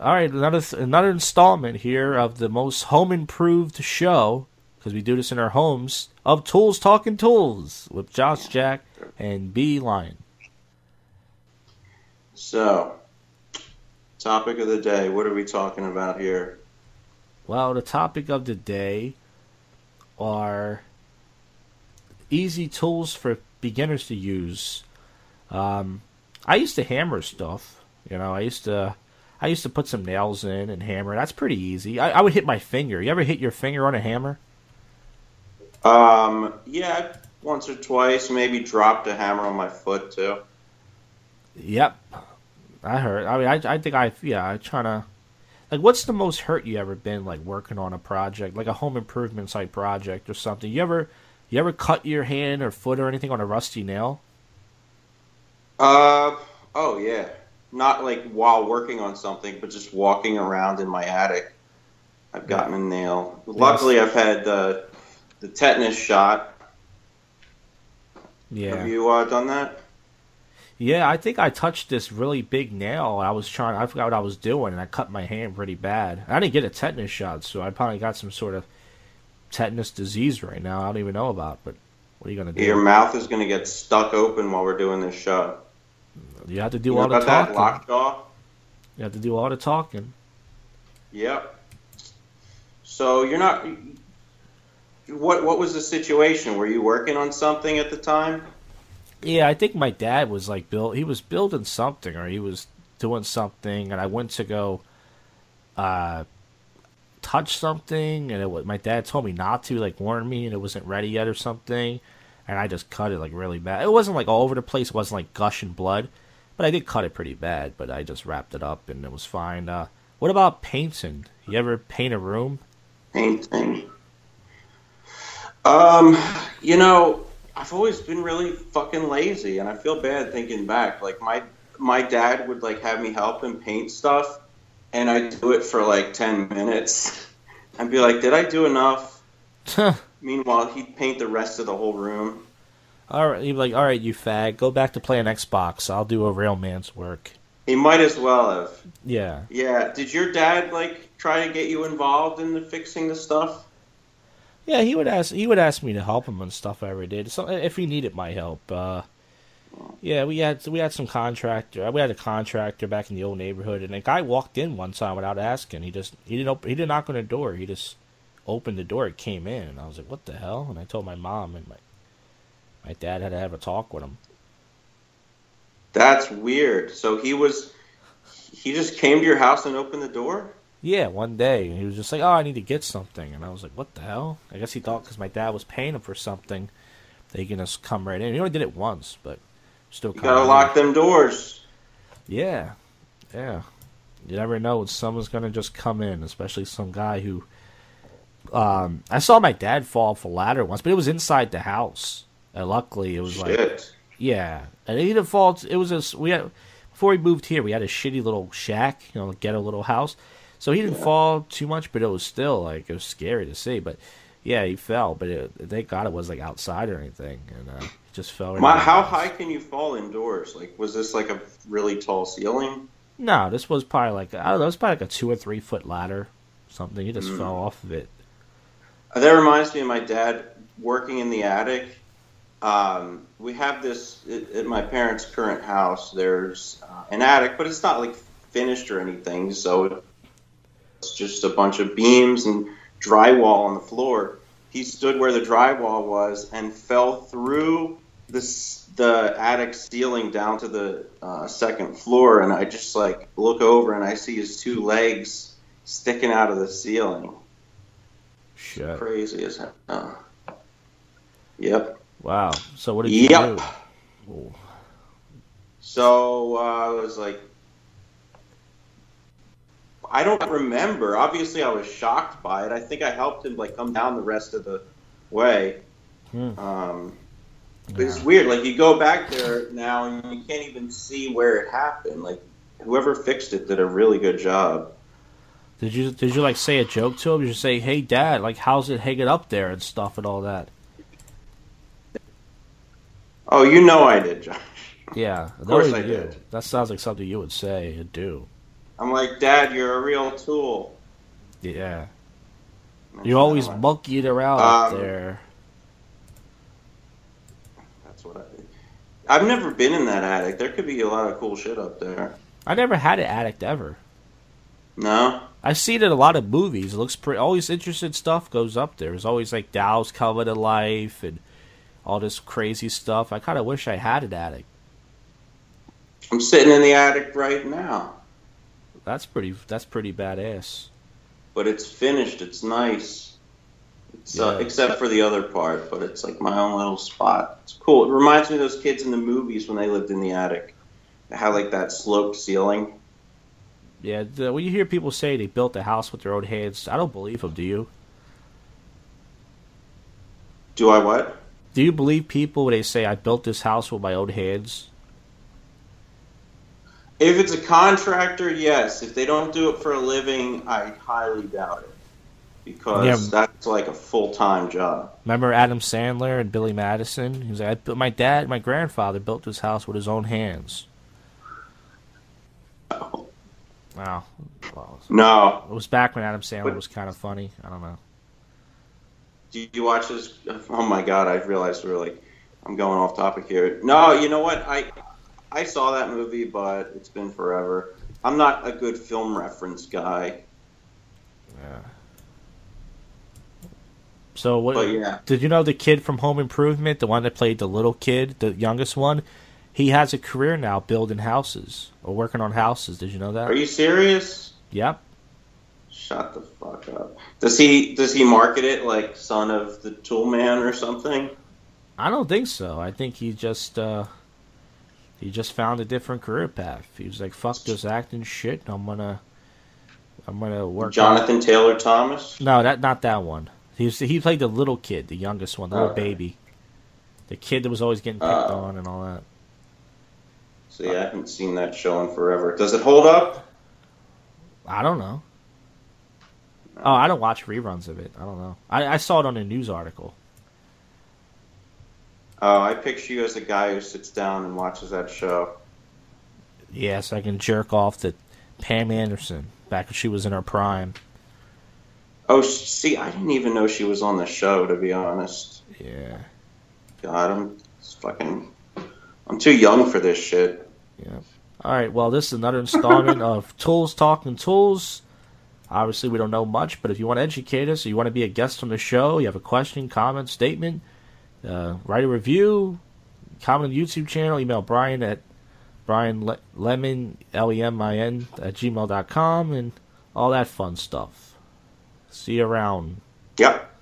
All right, another installment here of the most home-improved show, because we do this in our homes, of Tools Talking Tools with Josh, Jack, and B. Lion. So, topic of the day, what are we talking about here? Well, the topic of the day are easy tools for beginners to use. I used to hammer stuff, you know, I used to put some nails in and hammer. That's pretty easy. I would hit my finger. You ever hit your finger on a hammer? Yeah, once or twice. Maybe dropped a hammer on my foot too. Yep, I hurt. I mean, I try to. Like, what's the most hurt you ever been? Like working on a project, like a home improvement type project or something. You ever cut your hand or foot or anything on a rusty nail? Oh yeah. Not like while working on something, but just walking around in my attic. I've gotten a nail. Luckily, I've had the tetanus shot. Yeah. Have you done that? Yeah, I think I touched this really big nail. I forgot what I was doing, and I cut my hand pretty bad. I didn't get a tetanus shot, so I probably got some sort of tetanus disease right now I don't even know about, but what are you going to do? Your mouth is going to get stuck open while we're doing this show. You have to do all the talking. You have to do all the talking. Yep. So you're not. What was the situation? Were you working on something at the time? Yeah, I think my dad was like he was building something, or he was doing something, and I went to go touch something, and my dad told me not to, like warned me, and it wasn't ready yet or something. And I just cut it, like, really bad. It wasn't, like, all over the place. It wasn't, like, gushing blood. But I did cut it pretty bad. But I just wrapped it up, and it was fine. What about painting? You ever paint a room? Painting? You know, I've always been really fucking lazy. And I feel bad thinking back. Like, my dad would, like, have me help him paint stuff. And I'd do it for, like, 10 minutes. I'd be like, did I do enough? Huh. Meanwhile, he'd paint the rest of the whole room. All right, he'd be like, all right, you fag, go back to playing Xbox. I'll do a real man's work. He might as well have. Yeah. Yeah. Did your dad, like, try to get you involved in the fixing the stuff? Yeah, he would ask me to help him on stuff I ever did, so if he needed my help. Yeah, we had some contractor. We had a contractor back in the old neighborhood, and a guy walked in one time without asking. He didn't knock on the door. He just opened the door, it came in, and I was like, what the hell? And I told my mom, and my dad had to have a talk with him. That's weird. So he just came to your house and opened the door? Yeah, one day, and he was just like, oh, I need to get something. And I was like, what the hell? I guess he thought because my dad was paying him for something, they can just come right in. He only did it once, but still kind of... You gotta lock them doors. Yeah, yeah. You never know when someone's gonna just come in, especially some guy who... I saw my dad fall off a ladder once, but it was inside the house. And luckily, it was shit. Like, yeah, and he didn't fall. It was before we moved here, we had a shitty little shack, you know, ghetto little house. So he didn't fall too much, but it was still like it was scary to see. But yeah, he fell, but thank God it was like outside or anything, and just fell. How high can you fall indoors? Like, was this like a really tall ceiling? No, this was probably like it was probably like a 2 or 3 foot ladder, something. He just fell off of it. That reminds me of my dad working in the attic. We have this at my parents' current house. There's an attic, but it's not like finished or anything. So it's just a bunch of beams and drywall on the floor. He stood where the drywall was and fell through the attic ceiling down to the second floor. And I just like look over and I see his two legs sticking out of the ceiling. Shit. Crazy as hell. Yep. Wow. So what did you do? Ooh. So I was like, I don't remember. Obviously, I was shocked by it. I think I helped him like come down the rest of the way. But it's weird. Like you go back there now and you can't even see where it happened. Like whoever fixed it did a really good job. Did you like say a joke to him? Did you say, "Hey, Dad, like how's it hanging up there and stuff and all that"? Oh, you know I did, Josh. Yeah, of course I did. That sounds like something you would say and do. I'm like, Dad, you're a real tool. Yeah. You always monkeyed around up there. That's what I've never been in that attic. There could be a lot of cool shit up there. I never had an attic ever. No? I've seen it in a lot of movies. It looks pretty. Always interesting stuff goes up there. There's always like Dow's coming to life and all this crazy stuff. I kind of wish I had an attic. I'm sitting in the attic right now. That's pretty badass. But it's finished. It's nice. It's, yeah. Except for the other part, but it's like my own little spot. It's cool. It reminds me of those kids in the movies when they lived in the attic. They had like that sloped ceiling. Yeah, when you hear people say they built a house with their own hands, I don't believe them, do you? Do I what? Do you believe people when they say, I built this house with my own hands? If it's a contractor, yes. If they don't do it for a living, I highly doubt it. Because that's like a full-time job. Remember Adam Sandler and Billy Madison? He was like, my grandfather built this house with his own hands. Oh. Wow. Well, no. It was back when Adam Sandler was kind of funny. I don't know. Do you watch this? Oh, my God. I realized I'm going off topic here. No, you know what? I saw that movie, but it's been forever. I'm not a good film reference guy. Yeah. So did you know the kid from Home Improvement, the one that played the little kid, the youngest one? He has a career now building houses or working on houses. Did you know that? Are you serious? Yep. Shut the fuck up. Does he market it like son of the tool man or something? I don't think so. I think he just He just found a different career path. He was like, "Fuck this acting shit. I'm gonna work." Jonathan Taylor Thomas? No, not that one. He played the little kid, the youngest one, the little baby, the kid that was always getting picked on and all that. See, I haven't seen that show in forever. Does it hold up? I don't know. No. Oh, I don't watch reruns of it. I don't know. I saw it on a news article. Oh, I picture you as a guy who sits down and watches that show. Yes, I can jerk off to Pam Anderson back when she was in her prime. Oh, see, I didn't even know she was on the show, to be honest. Yeah. God, I'm too young for this shit. Yeah. All right, well, this is another installment of Tools Talking Tools. Obviously, we don't know much, but if you want to educate us or you want to be a guest on the show, you have a question, comment, statement, write a review, comment on the YouTube channel, email Brian at brianlemin@gmail.com and all that fun stuff. See you around. Yep.